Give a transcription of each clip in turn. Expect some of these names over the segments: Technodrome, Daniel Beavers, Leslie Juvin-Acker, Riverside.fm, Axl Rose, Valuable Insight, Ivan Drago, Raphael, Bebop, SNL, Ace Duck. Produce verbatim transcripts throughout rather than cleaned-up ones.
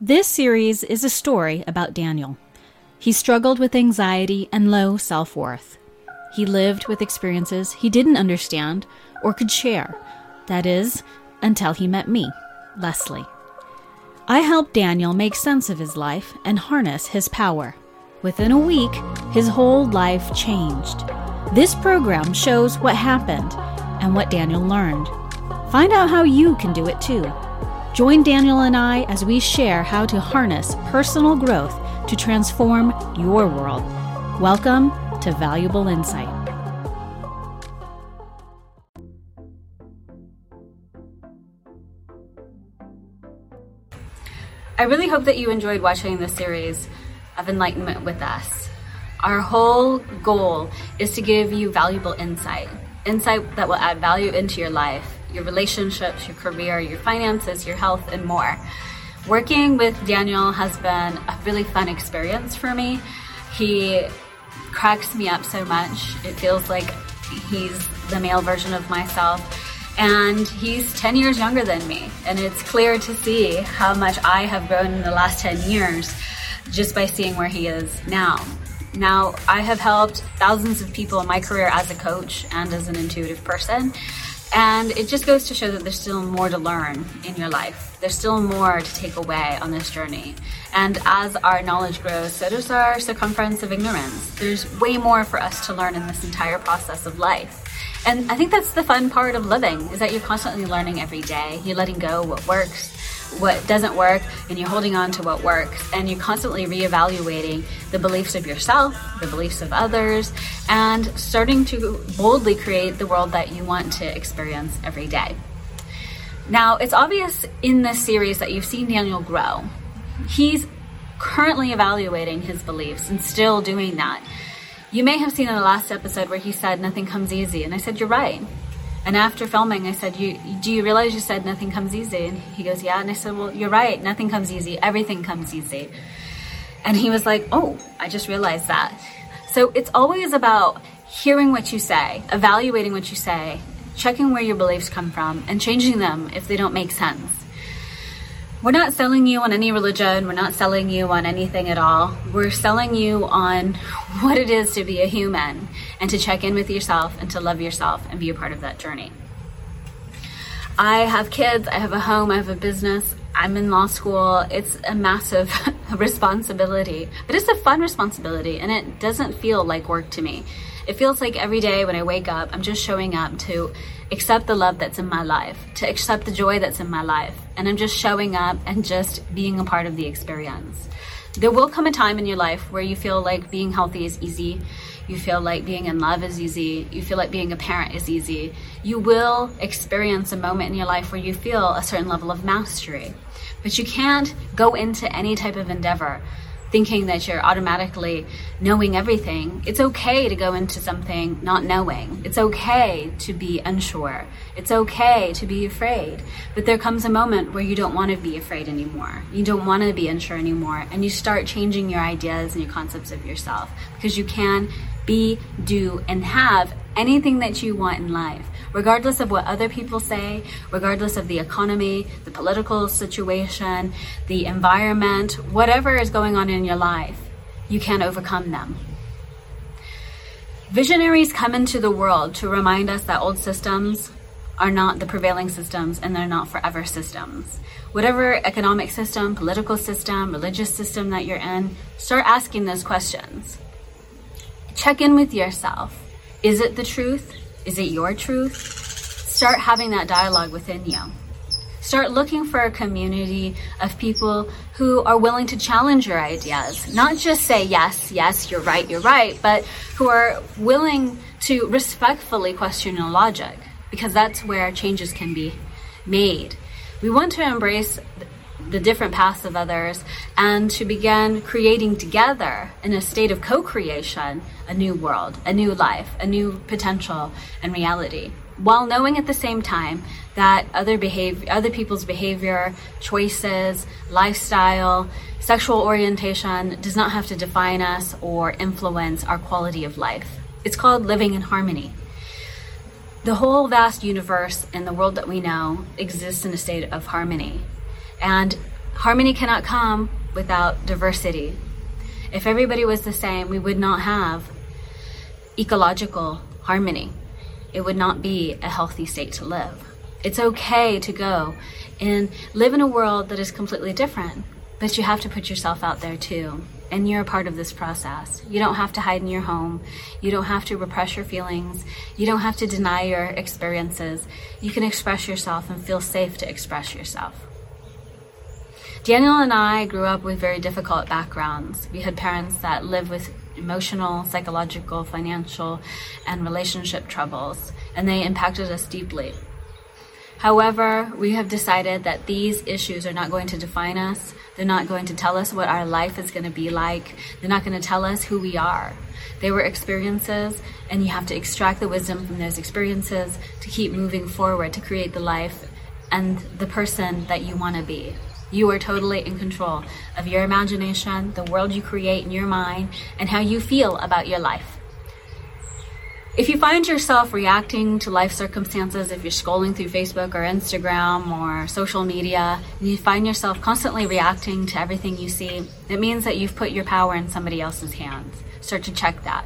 This series is a story about Daniel. He struggled with anxiety and low self-worth. He lived with experiences he didn't understand or could share. That is, until he met me, Leslie. I helped Daniel make sense of his life and harness his power. Within a week, his whole life changed. This program shows what happened and what Daniel learned. Find out how you can do it too. Join Daniel and I as we share how to harness personal growth to transform your world. Welcome to Valuable Insight. I really hope that you enjoyed watching this series of enlightenment with us. Our whole goal is to give you valuable insight, insight that will add value into your life, your relationships, your career, your finances, your health, and more. Working with Daniel has been a really fun experience for me. He cracks me up so much. It feels like he's the male version of myself. And he's ten years younger than me. And it's clear to see how much I have grown in the last ten years just by seeing where he is now. Now, I have helped thousands of people in my career as a coach and as an intuitive person. And it just goes to show that there's still more to learn in your life. There's still more to take away on this journey. And as our knowledge grows, so does our circumference of ignorance. There's way more for us to learn in this entire process of life. And I think that's the fun part of living, is that you're constantly learning every day. You're letting go what works, what doesn't work, and you're holding on to what works. And you're constantly reevaluating the beliefs of yourself, the beliefs of others, and starting to boldly create the world that you want to experience every day. Now, it's obvious in this series that you've seen Daniel grow. He's currently evaluating his beliefs and still doing that. You may have seen in the last episode where he said, nothing comes easy. And I said, you're right. And after filming, I said, you, do you realize you said nothing comes easy? And he goes, yeah. And I said, well, you're right. Nothing comes easy. Everything comes easy. And he was like, oh, I just realized that. So it's always about hearing what you say, evaluating what you say, checking where your beliefs come from, and changing them if they don't make sense. We're not selling you on any religion. We're not selling you on anything at all. We're selling you on what it is to be a human and to check in with yourself and to love yourself and be a part of that journey. I have kids. I have a home. I have a business. I'm in law school. It's a massive responsibility, but it's a fun responsibility, and it doesn't feel like work to me. It feels like every day when I wake up, I'm just showing up to accept the love that's in my life, to accept the joy that's in my life. And I'm just showing up and just being a part of the experience. There will come a time in your life where you feel like being healthy is easy. You feel like being in love is easy. You feel like being a parent is easy. You will experience a moment in your life where you feel a certain level of mastery. But you can't go into any type of endeavor thinking that you're automatically knowing everything. It's okay to go into something not knowing. It's okay to be unsure. It's okay to be afraid. But there comes a moment where you don't want to be afraid anymore. You don't want to be unsure anymore. And you start changing your ideas and your concepts of yourself, because you can be, do, and have anything that you want in life, regardless of what other people say, regardless of the economy, the political situation, the environment, whatever is going on in your life, you can overcome them. Visionaries come into the world to remind us that old systems are not the prevailing systems, and they're not forever systems. Whatever economic system, political system, religious system that you're in, start asking those questions. Check in with yourself. Is it the truth? Is it your truth? Start having that dialogue within you. Start looking for a community of people who are willing to challenge your ideas, not just say, yes, yes, you're right, you're right, but who are willing to respectfully question your logic, because that's where changes can be made. We want to embrace the different paths of others and to begin creating together, in a state of co-creation, a new world, a new life, a new potential and reality, while knowing at the same time that other behavior, other people's behavior, choices, lifestyle, sexual orientation does not have to define us or influence our quality of life. It's called living in harmony. The whole vast universe and the world that we know exists in a state of harmony. And Harmony cannot come without diversity. If everybody was the same, we would not have ecological harmony. It would not be a healthy state to live. It's okay to go and live in a world that is completely different, but you have to put yourself out there too. And you're a part of this process. You don't have to hide in your home. You don't have to repress your feelings. You don't have to deny your experiences. You can express yourself and feel safe to express yourself. Daniel and I grew up with very difficult backgrounds. We had parents that lived with emotional, psychological, financial, and relationship troubles, and they impacted us deeply. However, we have decided that these issues are not going to define us. They're not going to tell us what our life is going to be like. They're not going to tell us who we are. They were experiences, and you have to extract the wisdom from those experiences to keep moving forward, to create the life and the person that you want to be. You are totally in control of your imagination, the world you create in your mind, and how you feel about your life. If you find yourself reacting to life circumstances, if you're scrolling through Facebook or Instagram or social media, and you find yourself constantly reacting to everything you see, it means that you've put your power in somebody else's hands. Start to check that.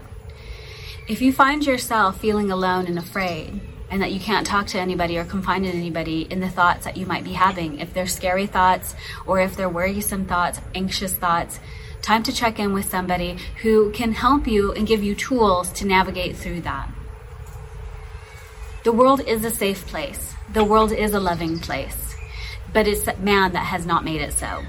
If you find yourself feeling alone and afraid, and that you can't talk to anybody or confide in anybody in the thoughts that you might be having, if they're scary thoughts or if they're worrisome thoughts, anxious thoughts, time to check in with somebody who can help you and give you tools to navigate through that. The world is a safe place. The world is a loving place, but it's man that has not made it so.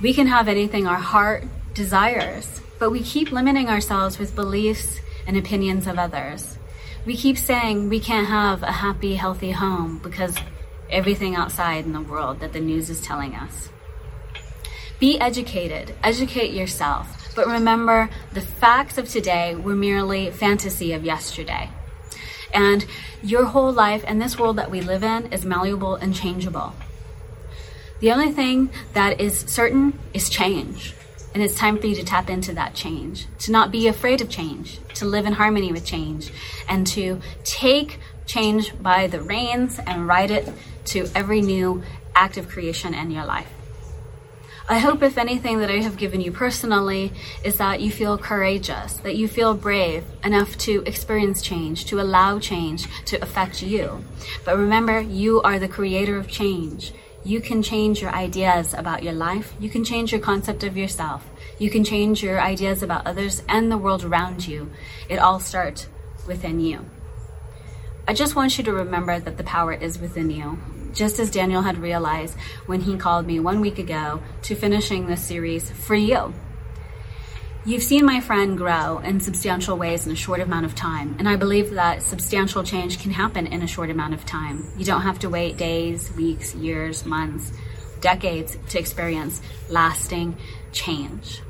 We can have anything our heart desires, but we keep limiting ourselves with beliefs and opinions of others. We keep saying we can't have a happy, healthy home because everything outside in the world that the news is telling us. Be educated, educate yourself, but remember the facts of today were merely fantasy of yesterday. And your whole life and this world that we live in is malleable and changeable. The only thing that is certain is change. And it's time for you to tap into that change, to not be afraid of change, to live in harmony with change, and to take change by the reins and ride it to every new act of creation in your life. I hope, if anything, that I have given you personally is that you feel courageous, that you feel brave enough to experience change, to allow change to affect you. But remember, you are the creator of change. You can change your ideas about your life. You can change your concept of yourself. You can change your ideas about others and the world around you. It all starts within you. I just want you to remember that the power is within you. Just as Daniel had realized when he called me one week ago to finishing this series for you. You've seen my friend grow in substantial ways in a short amount of time, and I believe that substantial change can happen in a short amount of time. You don't have to wait days, weeks, years, months, decades to experience lasting change.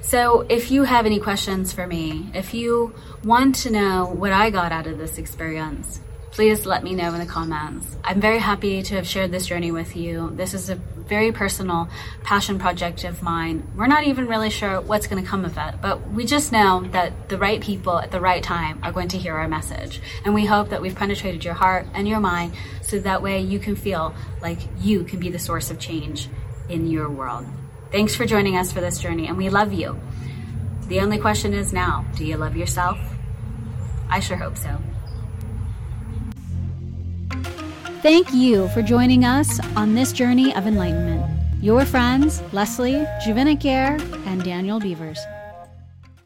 So if you have any questions for me, if you want to know what I got out of this experience, please let me know in the comments. I'm very happy to have shared this journey with you. This is a very personal passion project of mine. We're not even really sure what's going to come of it, but we just know that the right people at the right time are going to hear our message. And we hope that we've penetrated your heart and your mind so that way you can feel like you can be the source of change in your world. Thanks for joining us for this journey, and we love you. The only question is now, do you love yourself? I sure hope so. Thank you for joining us on this journey of enlightenment. Your friends, Leslie Juvin-Acker and Daniel Beavers.